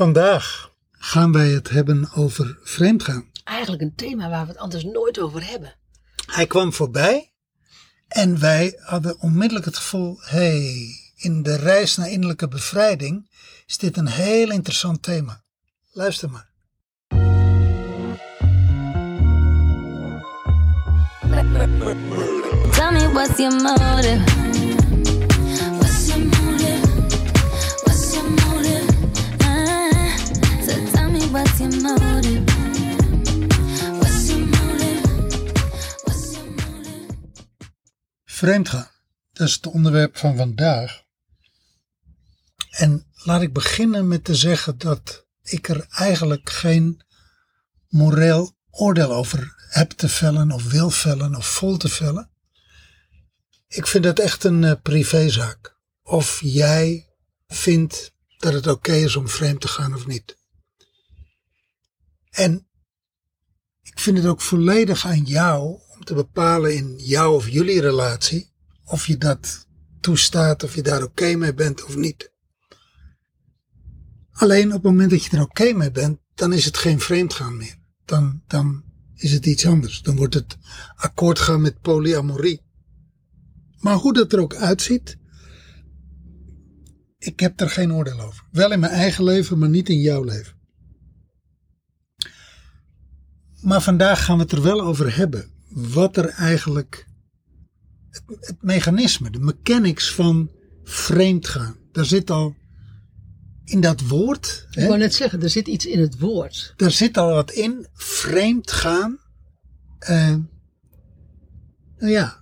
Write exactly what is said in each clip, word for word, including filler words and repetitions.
Vandaag gaan wij het hebben over vreemdgaan. Eigenlijk een thema waar we het anders nooit over hebben. Hij kwam voorbij en wij hadden onmiddellijk het gevoel... hey, in de reis naar innerlijke bevrijding is dit een heel interessant thema. Luister maar. Tell me what's your motive? What's your motive? What's your motive? Ah, so tell me what's your motive? What's your motive? What's your motive? Vreemdgaan, dat is het onderwerp van vandaag. En laat ik beginnen met te zeggen dat ik er eigenlijk geen moreel oordeel over heb te vellen of wil vellen of vol te vellen. Ik vind dat echt een uh, privézaak. Of jij vindt dat het oké okay is om vreemd te gaan of niet. En ik vind het ook volledig aan jou om te bepalen in jouw of jullie relatie of je dat toestaat, of je daar oké okay mee bent of niet. Alleen op het moment dat je er oké okay mee bent, dan is het geen vreemdgaan meer. Dan, dan is het iets anders. Dan wordt het akkoord gaan met polyamorie. Maar hoe dat er ook uitziet, ik heb er geen oordeel over. Wel in mijn eigen leven, maar niet in jouw leven. Maar vandaag gaan we het er wel over hebben. Wat er eigenlijk, het, het mechanisme, de mechanics van vreemdgaan. Daar zit al in dat woord. Ik wou net zeggen, er zit iets in het woord. Er zit al wat in. Vreemdgaan. Uh, nou ja.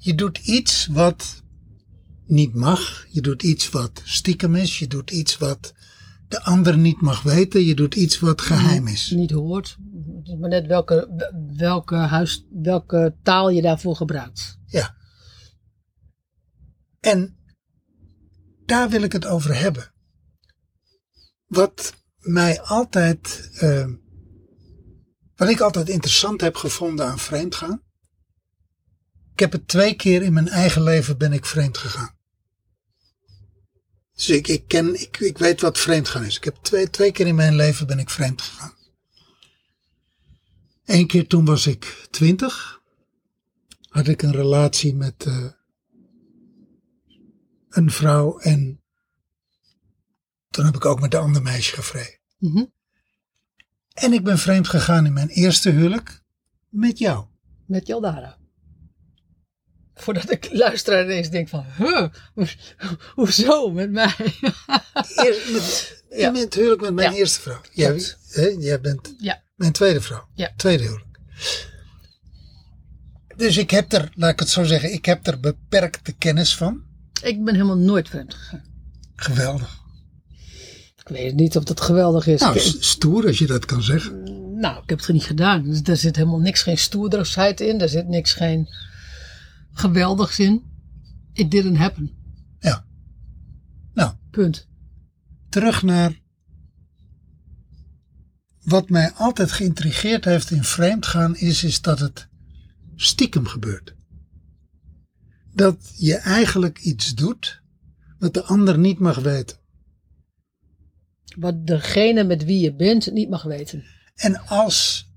Je doet iets wat niet mag. Je doet iets wat stiekem is. Je doet iets wat de ander niet mag weten. Je doet iets wat geheim is. Niet hoort. Het is maar net welke, welke, huis, welke taal je daarvoor gebruikt. Ja. En daar wil ik het over hebben. Wat mij altijd... Uh, wat ik altijd interessant heb gevonden aan vreemdgaan. Ik heb het twee keer in mijn eigen leven ben ik vreemd gegaan. Dus ik, ik, ken, ik, ik weet wat vreemdgaan is. Ik heb twee, twee keer in mijn leven ben ik vreemd gegaan. Eén keer toen was ik twintig. Had ik een relatie met uh, een vrouw en toen heb ik ook met de andere meisje gevreden. Mm-hmm. En ik ben vreemd gegaan in mijn eerste huwelijk met jou. Met Jaldara. Voordat ik luisteraar ineens denk van, huh, ho, hoezo met mij? Eerst met, ja. met huwelijk met mijn ja. eerste vrouw. Jij, hè, jij bent ja. mijn tweede vrouw. Ja. Tweede huwelijk. Dus ik heb er, laat ik het zo zeggen, ik heb er beperkte kennis van. Ik ben helemaal nooit vreemd gegaan. Geweldig. Ik weet niet of dat geweldig is. Nou, stoer als je dat kan zeggen. Nou, ik heb het niet gedaan. Dus daar zit helemaal niks, geen stoerdersheid in. Daar zit niks, geen... geweldig zin. It didn't happen. Ja. Nou. Punt. Terug naar wat mij altijd geïntrigeerd heeft in vreemdgaan is, is dat het stiekem gebeurt. Dat je eigenlijk iets doet wat de ander niet mag weten. Wat degene met wie je bent niet mag weten. En als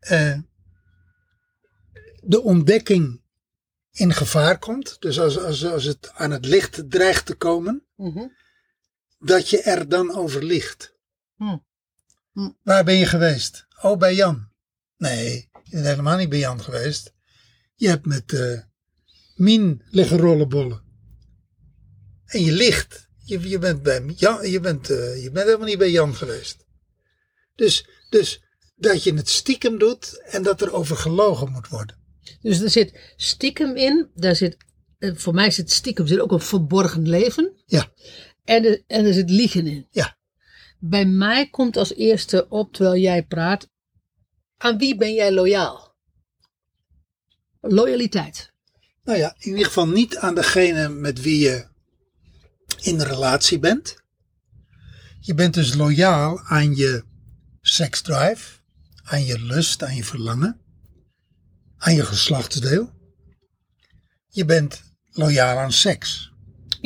uh, de ontdekking in gevaar komt, dus als, als, als het aan het licht dreigt te komen, mm-hmm. dat je er dan over liegt. Mm. Mm. Waar ben je geweest? Oh, bij Jan. Nee, je bent helemaal niet bij Jan geweest. Je hebt met uh, Mien liggen rollenbollen. En je liegt. Je, je, bent, bij Jan, je, bent, uh, je bent helemaal niet bij Jan geweest. Dus, dus dat je het stiekem doet en dat er over gelogen moet worden. Dus er zit stiekem in, daar zit, voor mij zit stiekem zit ook een verborgen leven. Ja. En er, en er zit liegen in. Ja. Bij mij komt als eerste op, terwijl jij praat, aan wie ben jij loyaal? Loyaliteit. Nou ja, in ieder geval niet aan degene met wie je in relatie bent. Je bent dus loyaal aan je seksdrive, aan je lust, aan je verlangen. Aan je geslachtsdeel. Je bent loyaal aan seks.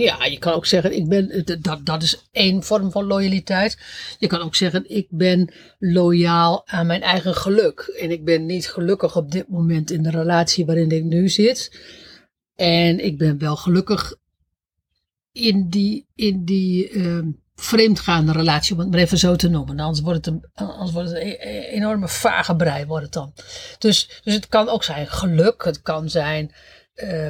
Ja, je kan ook zeggen, ik ben, dat, dat is één vorm van loyaliteit. Je kan ook zeggen, ik ben loyaal aan mijn eigen geluk. En ik ben niet gelukkig op dit moment in de relatie waarin ik nu zit. En ik ben wel gelukkig in die, in die uh, vreemdgaande relatie, om het maar even zo te noemen. Anders wordt het een, anders wordt het een enorme vage brei, wordt het dan. Dus, dus het kan ook zijn geluk, het kan zijn... Uh,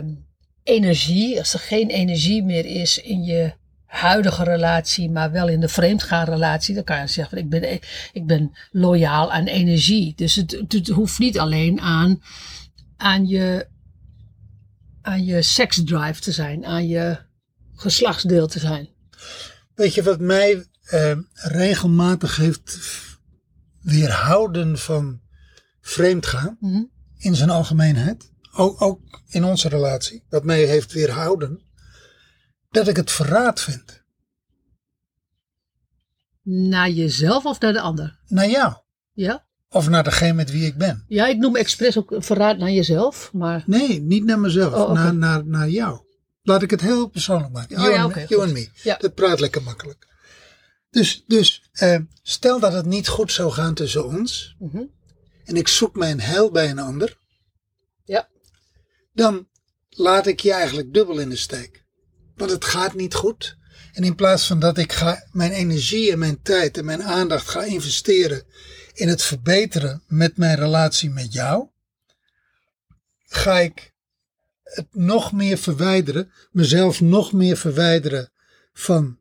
energie, als er geen energie meer is in je huidige relatie, maar wel in de vreemdgaanrelatie, dan kan je zeggen, ik ben, ik ben loyaal aan energie. Dus het, het hoeft niet alleen aan, aan je, aan je seksdrive te zijn, aan je geslachtsdeel te zijn. Weet je wat mij eh, regelmatig heeft weerhouden van vreemdgaan, mm-hmm. in zijn algemeenheid? Ook, ook in onze relatie, wat mij heeft weerhouden, dat ik het verraad vind. Naar jezelf of naar de ander? Naar jou. Ja? Of naar degene met wie ik ben. Ja, ik noem expres ook verraad naar jezelf, maar... Nee, niet naar mezelf, oh, okay. naar, naar, naar jou. Laat ik het heel persoonlijk maken. Oh, you, ja, and, okay, you and me. Ja. Dat praat lekker makkelijk. Dus, dus eh, stel dat het niet goed zou gaan tussen ons, mm-hmm. en ik zoek mijn heil bij een ander... Ja. Dan laat ik je eigenlijk dubbel in de steek. Want het gaat niet goed. En in plaats van dat ik ga mijn energie en mijn tijd en mijn aandacht ga investeren in het verbeteren met mijn relatie met jou, ga ik het nog meer verwijderen, mezelf nog meer verwijderen van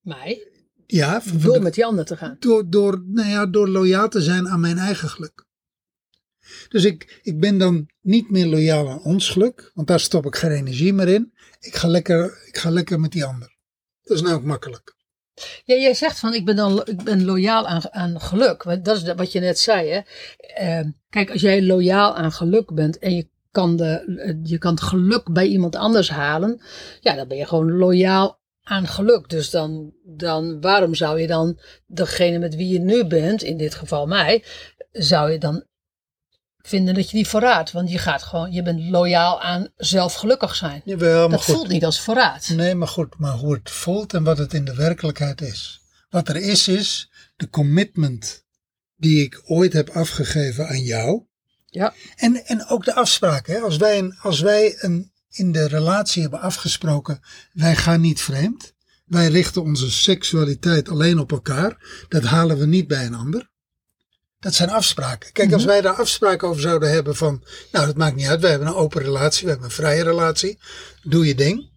mij. Ja, door de, met die ander te gaan. Door, door, nou ja, door loyaal te zijn aan mijn eigen geluk. Dus ik, ik ben dan niet meer loyaal aan ons geluk, want daar stop ik geen energie meer in. Ik ga lekker, ik ga lekker met die ander. Dat is nou ook makkelijk. Ja, jij zegt van ik ben, dan, ik ben loyaal aan, aan geluk. Want dat is wat je net zei. Hè? Eh, kijk, als jij loyaal aan geluk bent en je kan, de, je kan het geluk bij iemand anders halen. Ja, dan ben je gewoon loyaal aan geluk. Dus dan, dan waarom zou je dan degene met wie je nu bent, in dit geval mij, zou je dan... vinden dat je die verraadt. Want je gaat gewoon, je bent loyaal aan zelf gelukkig zijn. Jawel, maar dat goed. Voelt niet als verraad. Nee, maar goed. Maar hoe het voelt en wat het in de werkelijkheid is. Wat er is, is de commitment die ik ooit heb afgegeven aan jou. Ja. En, en ook de afspraken. Hè? Als wij, een, als wij een, in de relatie hebben afgesproken, wij gaan niet vreemd. Wij richten onze seksualiteit alleen op elkaar. Dat halen we niet bij een ander. Dat zijn afspraken. Kijk, als wij daar afspraken over zouden hebben van... Nou, dat maakt niet uit. We hebben een open relatie. We hebben een vrije relatie. Doe je ding.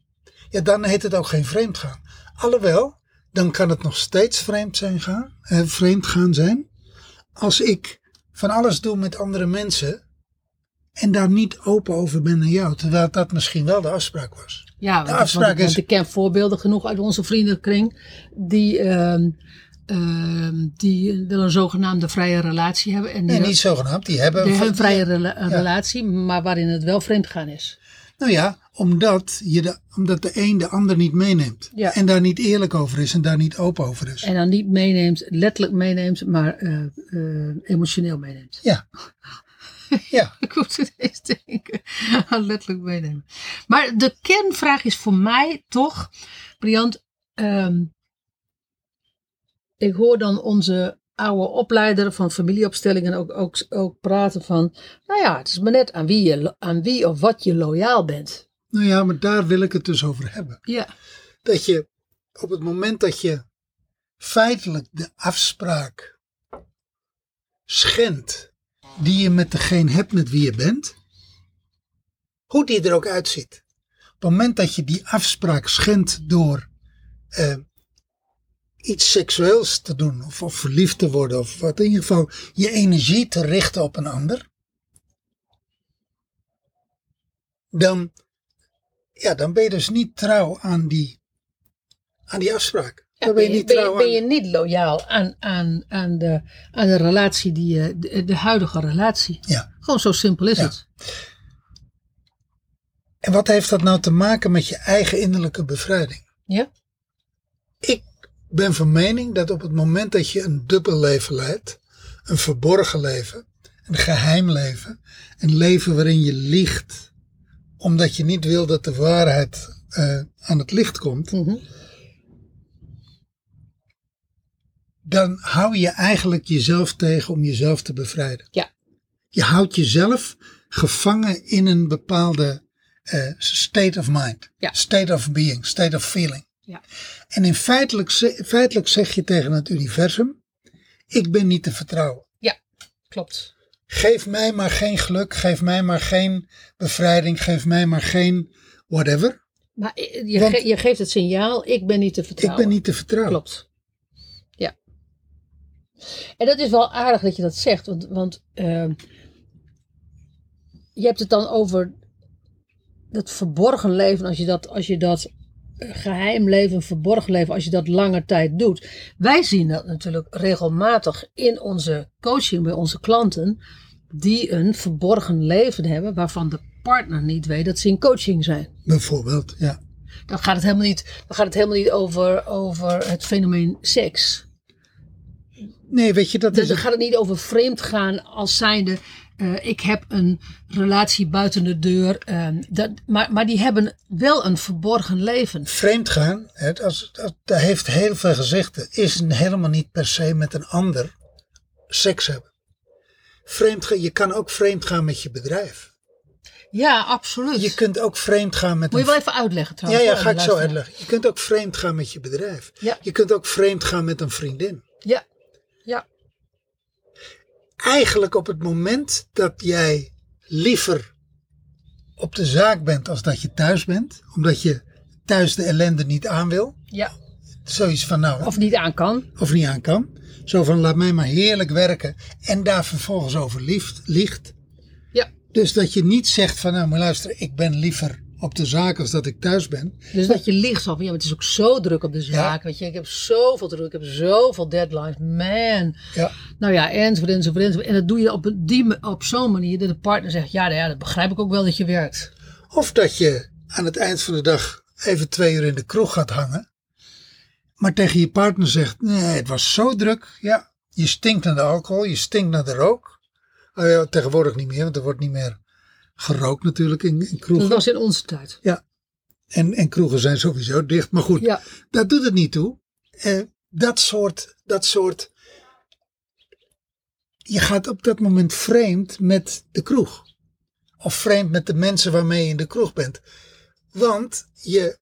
Ja, dan heet het ook geen vreemdgaan. Alhoewel, dan kan het nog steeds vreemd zijn gaan, eh, vreemdgaan zijn. Als ik van alles doe met andere mensen... en daar niet open over ben naar jou. Terwijl dat misschien wel de afspraak was. Ja, de afspraak want, is... want ik ken voorbeelden genoeg uit onze vriendenkring... die... Uh... Uh, die wel een zogenaamde vrije relatie hebben. En nee, niet zogenaamd. Die hebben die een vrije rela- ja. relatie, maar waarin het wel vreemdgaan is. Nou ja, omdat, je de, omdat de een de ander niet meeneemt. Ja. En daar niet eerlijk over is en daar niet open over is. En dan niet meeneemt, letterlijk meeneemt, maar uh, uh, emotioneel meeneemt. Ja. Ja. Ik moet het eens denken. Letterlijk meenemen. Maar de kernvraag is voor mij toch, Brian... Um, ik hoor dan onze oude opleider van familieopstellingen ook, ook, ook praten van... Nou ja, het is maar net aan wie, je, aan wie of wat je loyaal bent. Nou ja, maar daar wil ik het dus over hebben. Ja. Dat je op het moment dat je feitelijk de afspraak schendt... die je met degene hebt met wie je bent... hoe die er ook uitziet. Op het moment dat je die afspraak schendt door... Eh, iets seksueels te doen of, of verliefd te worden of wat in ieder geval je energie te richten op een ander, dan, ja, dan ben je dus niet trouw aan die, aan die afspraak. Ja, dan ben je, ben je, niet ben trouw je, ben je, aan... ben je niet loyaal aan, aan, aan, de, aan de relatie die de, de huidige relatie. Ja. Gewoon zo simpel is ja. het. En wat heeft dat nou te maken met je eigen innerlijke bevrijding? Ja. Ik Ik ben van mening dat op het moment dat je een dubbel leven leidt, een verborgen leven, een geheim leven, een leven waarin je liegt, omdat je niet wil dat de waarheid uh, aan het licht komt, mm-hmm. dan hou je eigenlijk jezelf tegen om jezelf te bevrijden. Ja. Je houdt jezelf gevangen in een bepaalde uh, state of mind, ja. state of being, state of feeling. Ja. En in feitelijk, feitelijk zeg je tegen het universum, ik ben niet te vertrouwen. Ja, klopt. Geef mij maar geen geluk, geef mij maar geen bevrijding, geef mij maar geen whatever. Maar je, Want, ge- je geeft het signaal, ik ben niet te vertrouwen. Ik ben niet te vertrouwen. Klopt. Ja. En dat is wel aardig dat je dat zegt, want, want uh, je hebt het dan over dat verborgen leven, als je dat... Als je dat geheim leven, verborgen leven, als je dat lange tijd doet. Wij zien dat natuurlijk regelmatig in onze coaching bij onze klanten die een verborgen leven hebben waarvan de partner niet weet dat ze in coaching zijn. Bijvoorbeeld, ja. Dan gaat het helemaal niet, dan gaat het helemaal niet over, over het fenomeen seks. Nee, weet je, dat is... Dan gaat het niet over vreemd gaan als zijnde... Uh, ik heb een relatie buiten de deur. Uh, dat, maar, maar die hebben wel een verborgen leven. Vreemdgaan, hè, als, dat, dat heeft heel veel gezichten. Is helemaal niet per se met een ander seks hebben. Vreemdgaan, je kan ook vreemdgaan met je bedrijf. Ja, absoluut. Je kunt ook vreemdgaan met... Moet je wel even uitleggen trouwens. Ja, ja, ga ik zo uitleggen. Je kunt ook vreemdgaan met je bedrijf. Ja. Je kunt ook vreemdgaan met een vriendin. Ja, ja. Eigenlijk op het moment dat jij liever op de zaak bent als dat je thuis bent. Omdat je thuis de ellende niet aan wil. Ja. Zoiets van nou. Of niet aan kan. Of niet aan kan. Zo van laat mij maar heerlijk werken. En daar vervolgens over lief, liegt. Ja. Dus dat je niet zegt van nou maar luister ik ben liever op de zaak als dat ik thuis ben. Dus dat je liegt van ja maar het is ook zo druk op de zaak. Ja. Weet je, ik heb zoveel druk, ik heb zoveel deadlines. Man. Ja. Nou ja, enzovoort, enzovoort, enzovoort. En dat doe je op, die, op zo'n manier dat de partner zegt ja, nou ja, dat begrijp ik ook wel dat je werkt. Of dat je aan het eind van de dag even twee uur in de kroeg gaat hangen. Maar tegen je partner zegt nee, het was zo druk. Ja, je stinkt naar de alcohol, je stinkt naar de rook. Oh ja, tegenwoordig niet meer, want er wordt niet meer gerookt natuurlijk in, in kroegen. Dat was in onze tijd. Ja. En, en kroegen zijn sowieso dicht. Maar goed, ja. Dat doet het niet toe. Eh, dat soort, dat soort. Je gaat op dat moment vreemd met de kroeg. Of vreemd met de mensen waarmee je in de kroeg bent. Want je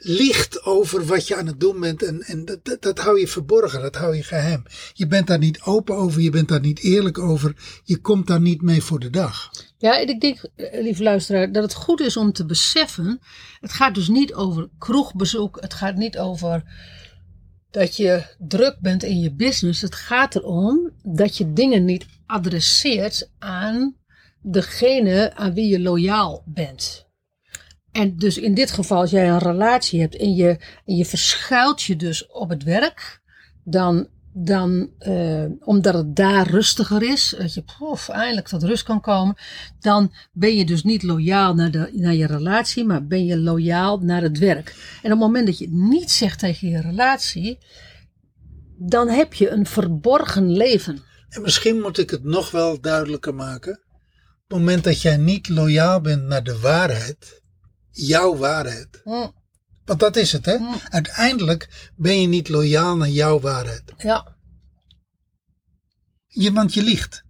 liegt over wat je aan het doen bent. En, en dat, dat, dat hou je verborgen. Dat hou je geheim. Je bent daar niet open over. Je bent daar niet eerlijk over. Je komt daar niet mee voor de dag. Ja, en ik denk, lieve luisteraar, dat het goed is om te beseffen. Het gaat dus niet over kroegbezoek. Het gaat niet over dat je druk bent in je business. Het gaat erom dat je dingen niet adresseert aan degene aan wie je loyaal bent. En dus in dit geval, als jij een relatie hebt en je, en je verschuilt je dus op het werk, dan... Dan, uh, omdat het daar rustiger is, dat je pof, eindelijk tot rust kan komen, dan ben je dus niet loyaal naar, de, naar je relatie, maar ben je loyaal naar het werk. En op het moment dat je het niet zegt tegen je relatie, dan heb je een verborgen leven. En misschien moet ik het nog wel duidelijker maken. Op het moment dat jij niet loyaal bent naar de waarheid, jouw waarheid... Mm. Want dat is het, hè? Hm. Uiteindelijk ben je niet loyaal naar jouw waarheid. Ja. Je, want je liegt.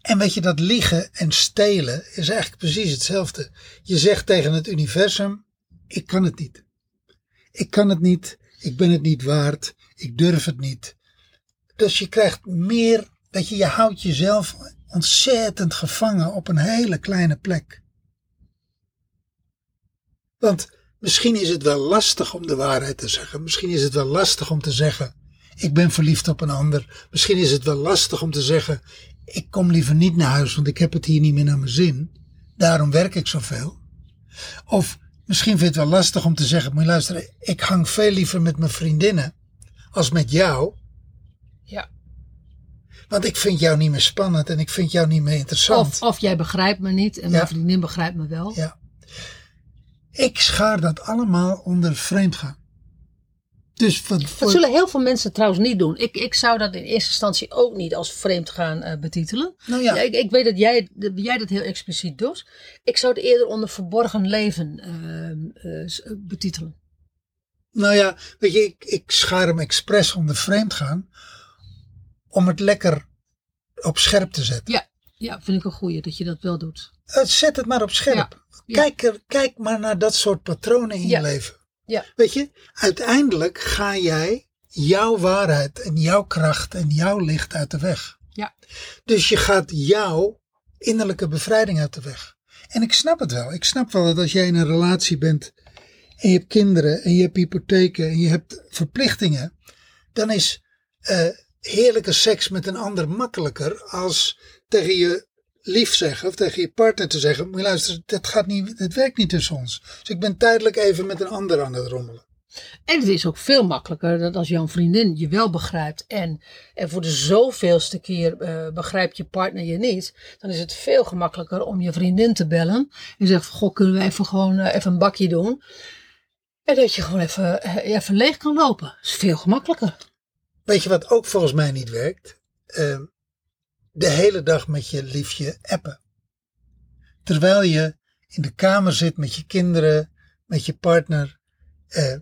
En weet je, dat liegen en stelen is eigenlijk precies hetzelfde. Je zegt tegen het universum, ik kan het niet. Ik kan het niet, ik ben het niet waard, ik durf het niet. Dus je krijgt meer, dat je, je houdt jezelf ontzettend gevangen op een hele kleine plek. Want... Misschien is het wel lastig om de waarheid te zeggen. Misschien is het wel lastig om te zeggen, ik ben verliefd op een ander. Misschien is het wel lastig om te zeggen, ik kom liever niet naar huis, want ik heb het hier niet meer naar mijn zin. Daarom werk ik zoveel. Of misschien vind je het wel lastig om te zeggen, moet je luisteren, ik hang veel liever met mijn vriendinnen als met jou. Ja. Want ik vind jou niet meer spannend en ik vind jou niet meer interessant. Of, of jij begrijpt me niet en mijn ja. vriendin begrijpt me wel. Ja. Ik schaar dat allemaal onder vreemdgaan. Dus van, voor... Dat zullen heel veel mensen trouwens niet doen. Ik, ik zou dat in eerste instantie ook niet als vreemd gaan uh, betitelen. Nou ja. Ja, ik, ik weet dat jij, dat jij dat heel expliciet doet. Ik zou het eerder onder verborgen leven uh, uh, betitelen. Nou ja, weet je, ik, ik schaar hem expres onder vreemd gaan. Om het lekker op scherp te zetten. Ja, ja, vind ik een goeie dat je dat wel doet. Zet het maar op scherp. Ja, ja. Kijk, er, kijk maar naar dat soort patronen in ja. je leven. Ja. Weet je, uiteindelijk ga jij jouw waarheid en jouw kracht en jouw licht uit de weg. Ja. Dus je gaat jouw innerlijke bevrijding uit de weg. En ik snap het wel. Ik snap wel dat als jij in een relatie bent en je hebt kinderen en je hebt hypotheken en je hebt verplichtingen, dan is uh, heerlijke seks met een ander makkelijker als tegen je lief zeggen of tegen je partner te zeggen, moet je luisteren, dat gaat niet, dat werkt niet tussen ons. Dus ik ben tijdelijk even met een ander aan het rommelen. En het is ook veel makkelijker dat als jouw vriendin je wel begrijpt en, en voor de zoveelste keer uh, begrijpt je partner je niet, dan is het veel gemakkelijker om je vriendin te bellen en zeggen, goh, kunnen we even gewoon uh, even een bakje doen? En dat je gewoon even, uh, even leeg kan lopen. Dat is veel gemakkelijker. Weet je wat ook volgens mij niet werkt? Uh, De hele dag met je liefje appen. Terwijl je in de kamer zit met je kinderen, met je partner. Eh,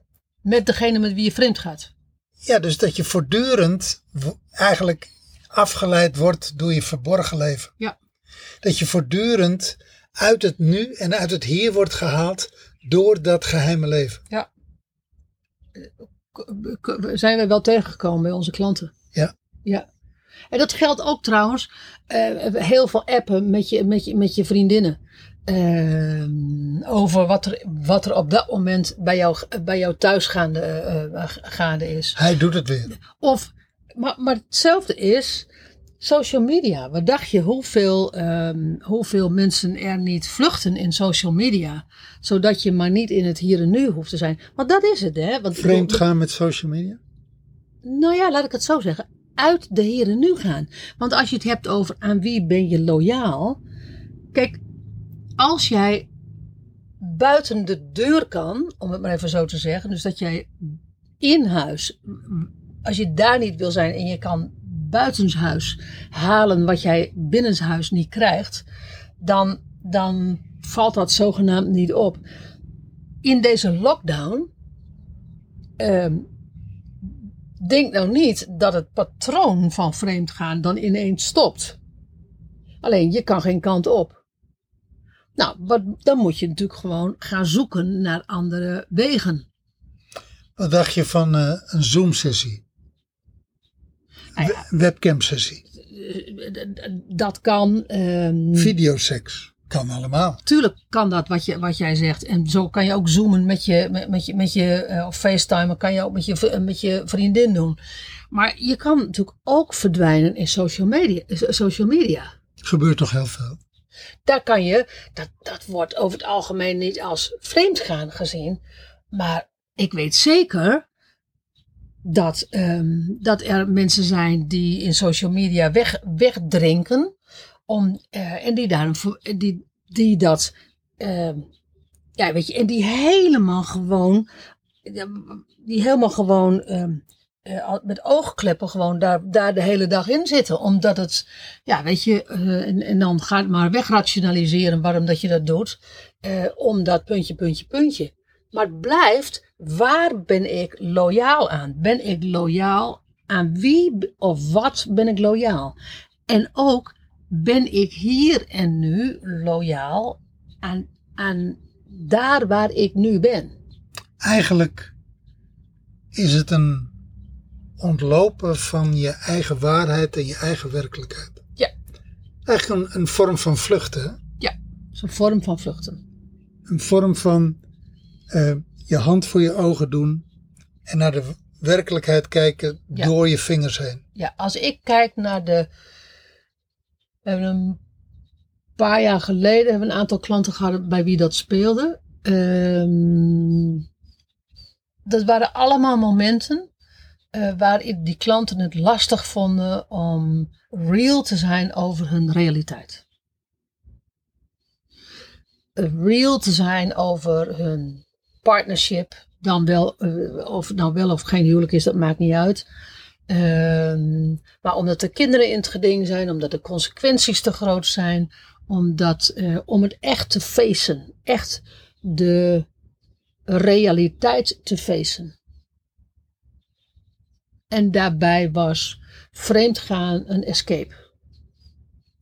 met degene met wie je vreemd gaat. Ja, dus dat je voortdurend eigenlijk afgeleid wordt door je verborgen leven. Ja. Dat je voortdurend uit het nu en uit het hier wordt gehaald door dat geheime leven. Ja. Zijn we wel tegengekomen bij onze klanten. Ja. Ja. En dat geldt ook trouwens, uh, heel veel appen met je, met je, met je vriendinnen. Uh, over wat er, wat er op dat moment bij jou, bij jou thuisgaande uh, gaande is. Hij doet het weer. Of, maar, maar hetzelfde is social media. Wat dacht je hoeveel, um, hoeveel mensen er niet vluchten in social media. Zodat je maar niet in het hier en nu hoeft te zijn. Want dat is het, hè. Want, vreemd gaan met social media? Nou ja, laat ik het zo zeggen. Uit de hier en nu gaan. Want als je het hebt over aan wie ben je loyaal. Kijk, als jij buiten de deur kan, om het maar even zo te zeggen. Dus dat jij in huis, als je daar niet wil zijn en je kan buitenshuis halen wat jij binnenshuis niet krijgt. Dan, dan valt dat zogenaamd niet op. In deze lockdown... Um, Denk nou niet dat het patroon van vreemdgaan dan ineens stopt. Alleen, je kan geen kant op. Nou, wat, dan moet je natuurlijk gewoon gaan zoeken naar andere wegen. Wat dacht je van uh, een Zoom-sessie? Ah, ja. We- webcam-sessie? Dat kan... Um... Videoseks. Kan allemaal. Tuurlijk kan dat wat, je, wat jij zegt. En zo kan je ook zoomen met je, met, met je, met je uh, of facetimen kan je ook met je, met je vriendin doen. Maar je kan natuurlijk ook verdwijnen in social media. Social media. Gebeurt toch heel veel. Daar kan je, dat, dat wordt over het algemeen niet als vreemdgaan gezien. Maar ik weet zeker dat, um, dat er mensen zijn die in social media weg, wegdrinken. Om, uh, en die, daarom, die, die dat, uh, ja weet je, en die helemaal gewoon, die helemaal gewoon uh, uh, met oogkleppen gewoon daar, daar de hele dag in zitten. Omdat het, ja weet je, uh, en, en dan gaat maar wegrationaliseren waarom dat je dat doet. Uh, omdat puntje, puntje, puntje. Maar het blijft, waar ben ik loyaal aan? Ben ik loyaal aan wie of wat ben ik loyaal? En ook... Ben ik hier en nu loyaal aan, aan daar waar ik nu ben? Eigenlijk is het een ontlopen van je eigen waarheid en je eigen werkelijkheid. Ja. Eigenlijk een, een vorm van vluchten. Ja, het is een vorm van vluchten. Een vorm van uh, je hand voor je ogen doen en naar de werkelijkheid kijken ja. door je vingers heen. Ja, als ik kijk naar de... We hebben een paar jaar geleden hebben een aantal klanten gehad bij wie dat speelde. Um, dat waren allemaal momenten uh, waarin die klanten het lastig vonden om real te zijn over hun realiteit. Real te zijn over hun partnership, dan wel, uh, of nou wel of geen huwelijk is, dat maakt niet uit. Uh, maar omdat de kinderen in het geding zijn, omdat de consequenties te groot zijn, omdat, uh, om het echt te facen, echt de realiteit te facen. En daarbij was vreemdgaan een escape.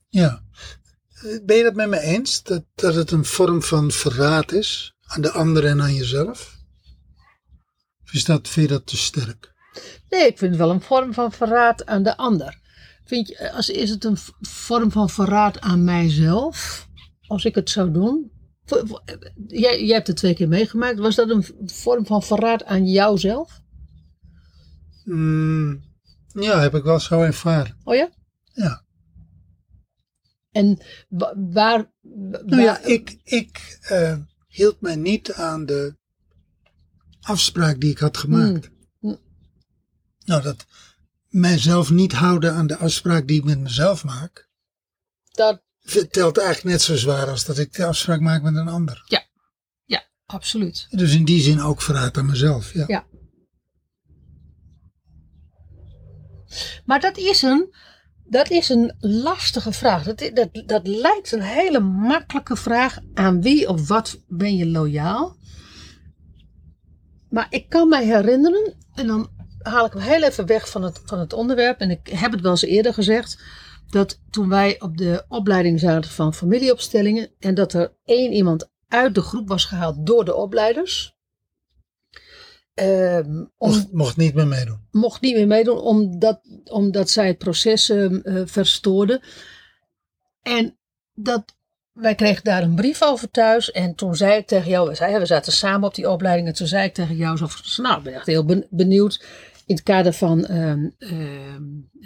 Ja. Ben je dat met me eens? Dat, dat het een vorm van verraad is aan de ander en aan jezelf? Of is dat, vind je dat te sterk? Nee, ik vind het wel een vorm van verraad aan de ander. Vind je, als, is het een vorm van verraad aan mijzelf? Als ik het zou doen? Jij, jij hebt het twee keer meegemaakt. Was dat een vorm van verraad aan jouzelf? Mm, ja, heb ik wel zo ervaren. Oh ja? Ja. En waar... waar nou ja, ik, ik uh, hield mij niet aan de afspraak die ik had gemaakt. Mm. Nou, dat mijzelf niet houden aan de afspraak die ik met mezelf maak, dat telt eigenlijk net zo zwaar als dat ik de afspraak maak met een ander. Ja, ja, absoluut. Dus in die zin ook verraad aan mezelf. Ja. Ja. Maar dat is een, dat is een lastige vraag. Dat, dat, dat lijkt een hele makkelijke vraag. Aan wie of wat ben je loyaal? Maar ik kan mij herinneren, en dan haal ik hem heel even weg van het, van het onderwerp. En ik heb het wel eens eerder gezegd, dat toen wij op de opleiding zaten van familieopstellingen, en dat er één iemand uit de groep was gehaald door de opleiders. Uh, om, mocht, mocht niet meer meedoen. Mocht niet meer meedoen, omdat, omdat zij het proces uh, verstoorde. En dat, wij kregen daar een brief over thuis. En toen zei ik tegen jou, we zaten samen op die opleiding. En toen zei ik tegen jou, zo, nou, ik ben echt heel benieuwd. In het kader van uh, uh,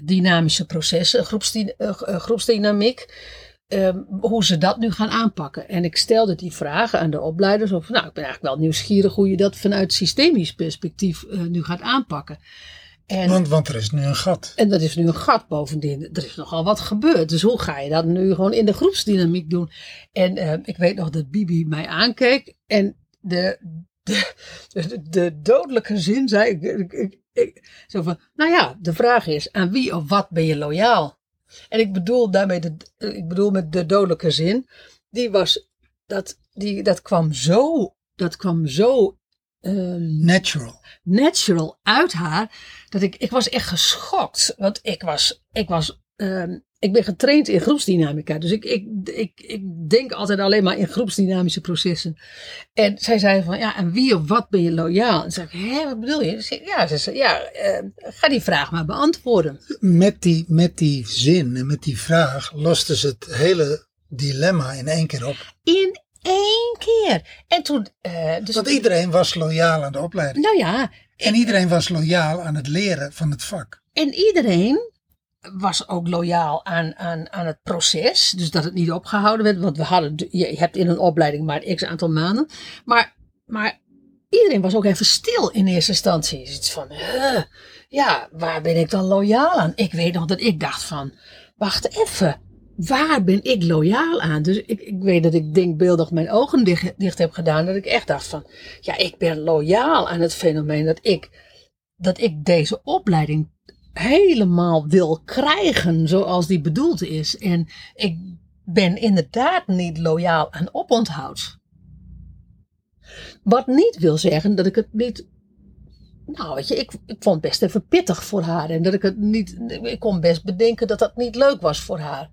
dynamische processen, groepsdyn, uh, groepsdynamiek. Uh, hoe ze dat nu gaan aanpakken. En ik stelde die vragen aan de opleiders. Of, nou, ik ben eigenlijk wel nieuwsgierig hoe je dat vanuit systemisch perspectief uh, nu gaat aanpakken. En, want, want er is nu een gat. En dat is nu een gat bovendien. Er is nogal wat gebeurd. Dus hoe ga je dat nu gewoon in de groepsdynamiek doen? En uh, ik weet nog dat Bibi mij aankeek. En de, de, de, de dodelijke zin zei ik, ik, ik, ik. Zo van, nou ja, de vraag is, aan wie of wat ben je loyaal? En ik bedoel daarmee, de, ik bedoel met de dodelijke zin, die was, dat, die, dat kwam zo, dat kwam zo um, natural. natural uit haar, dat ik, ik was echt geschokt. Want ik was, ik was, um, ik ben getraind in groepsdynamica, dus ik, ik, ik, ik denk altijd alleen maar in groepsdynamische processen. En zij zei van, ja, en wie of wat ben je loyaal? En zei ik, hé, wat bedoel je? Zei, ja, ze zei, ja uh, ga die vraag maar beantwoorden. Met die, met die zin en met die vraag loste ze het hele dilemma in één keer op. In één keer. En toen, uh, dus Want iedereen was loyaal aan de opleiding. Nou ja. En, en iedereen was loyaal aan het leren van het vak. En iedereen was ook loyaal aan, aan, aan het proces. Dus dat het niet opgehouden werd. Want we hadden, je hebt in een opleiding maar x aantal maanden. Maar, maar iedereen was ook even stil in eerste instantie. Iets van, huh, ja, waar ben ik dan loyaal aan? Ik weet nog dat ik dacht van, wacht even. Waar ben ik loyaal aan? Dus ik, ik weet dat ik denkbeeldig mijn ogen dicht, dicht heb gedaan. Dat ik echt dacht van, ja, ik ben loyaal aan het fenomeen dat ik, dat ik deze opleiding helemaal wil krijgen zoals die bedoeld is. En ik ben inderdaad niet loyaal aan oponthoud. Wat niet wil zeggen dat ik het niet... Nou, weet je, ik, ik vond het best even pittig voor haar. En dat ik het niet... Ik kon best bedenken dat dat niet leuk was voor haar.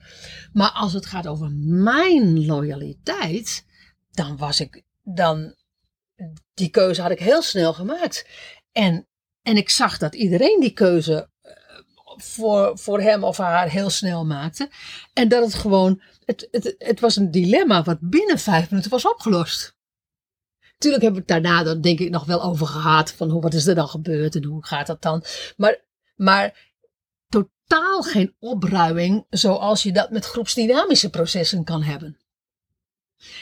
Maar als het gaat over mijn loyaliteit, dan was ik... dan die keuze had ik heel snel gemaakt. En, en ik zag dat iedereen die keuze voor, voor hem of haar heel snel maakte. En dat het gewoon, het, het, het was een dilemma wat binnen vijf minuten was opgelost. Tuurlijk heb ik daarna dan denk ik nog wel over gehad van hoe, wat is er dan gebeurd en hoe gaat dat dan. Maar, maar totaal geen opruiming zoals je dat met groepsdynamische processen kan hebben.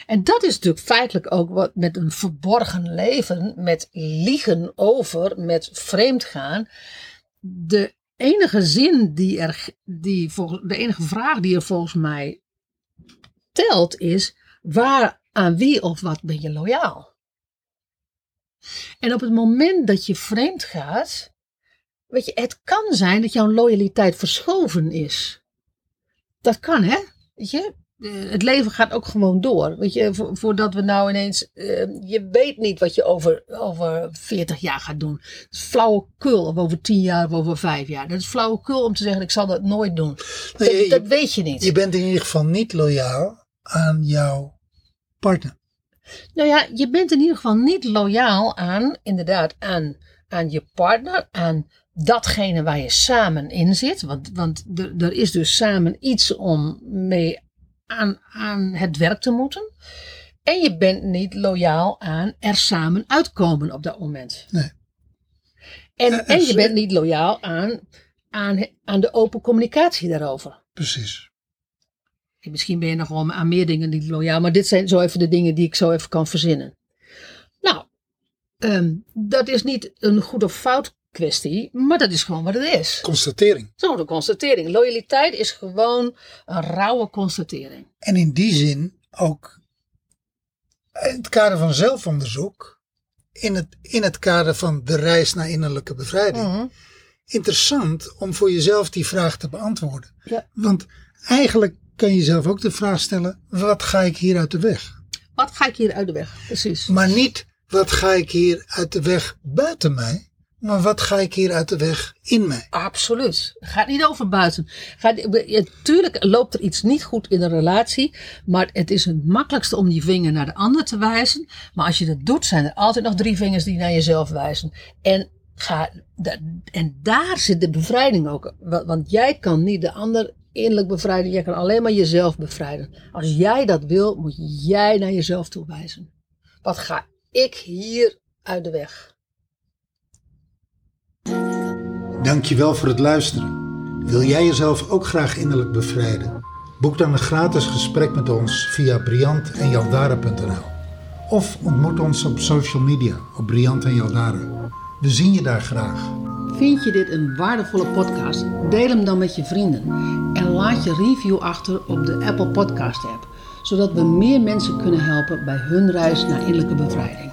En dat is natuurlijk feitelijk ook wat met een verborgen leven, met liegen over, met vreemdgaan. De enige zin die er, die volgens, de enige vraag die er volgens mij telt is, waar, aan wie of wat ben je loyaal? En op het moment dat je vreemd gaat, weet je, het kan zijn dat jouw loyaliteit verschoven is. Dat kan, hè? Weet je? Het leven gaat ook gewoon door. Weet je, vo- voordat we nou ineens... Uh, je weet niet wat je over, over veertig jaar gaat doen. Dat is flauwekul. Of over tien jaar of over vijf jaar. Dat is flauwekul om te zeggen, ik zal dat nooit doen. Dat, nee, je, dat weet je niet. Je bent in ieder geval niet loyaal aan jouw partner. Nou ja, je bent in ieder geval niet loyaal aan... Inderdaad, aan, aan je partner. Aan datgene waar je samen in zit. Want, want d- er is dus samen iets om mee... Aan, aan het werk te moeten. En je bent niet loyaal aan er samen uitkomen op dat moment. Nee. En, en, en je bent niet loyaal aan, aan, aan de open communicatie daarover. Precies. En misschien ben je nog wel aan meer dingen niet loyaal. Maar dit zijn zo even de dingen die ik zo even kan verzinnen. Nou, um, dat is niet een goed of fout kwestie, maar dat is gewoon wat het is. Constatering. Zo'n constatering. Loyaliteit is gewoon een rauwe constatering. En in die zin ook in het kader van zelfonderzoek, in het, in het kader van de reis naar innerlijke bevrijding, mm-hmm. Interessant om voor jezelf die vraag te beantwoorden. Ja. Want eigenlijk kan je jezelf ook de vraag stellen, wat ga ik hier uit de weg? Wat ga ik hier uit de weg, precies. Maar niet, wat ga ik hier uit de weg buiten mij? Maar wat ga ik hier uit de weg in mij? Absoluut. Gaat niet over buiten. Gaat, tuurlijk loopt er iets niet goed in een relatie. Maar het is het makkelijkste om die vinger naar de ander te wijzen. Maar als je dat doet, zijn er altijd nog drie vingers die naar jezelf wijzen. En, ga, en daar zit de bevrijding ook. Want jij kan niet de ander innerlijk bevrijden. Jij kan alleen maar jezelf bevrijden. Als jij dat wil, moet jij naar jezelf toe wijzen. Wat ga ik hier uit de weg? Dankjewel voor het luisteren. Wil jij jezelf ook graag innerlijk bevrijden? Boek dan een gratis gesprek met ons via Briant en Jaldara punt n l. Of ontmoet ons op social media op Briant en Jaldara. We zien je daar graag. Vind je dit een waardevolle podcast? Deel hem dan met je vrienden. En laat je review achter op de Apple Podcast app. Zodat we meer mensen kunnen helpen bij hun reis naar innerlijke bevrijding.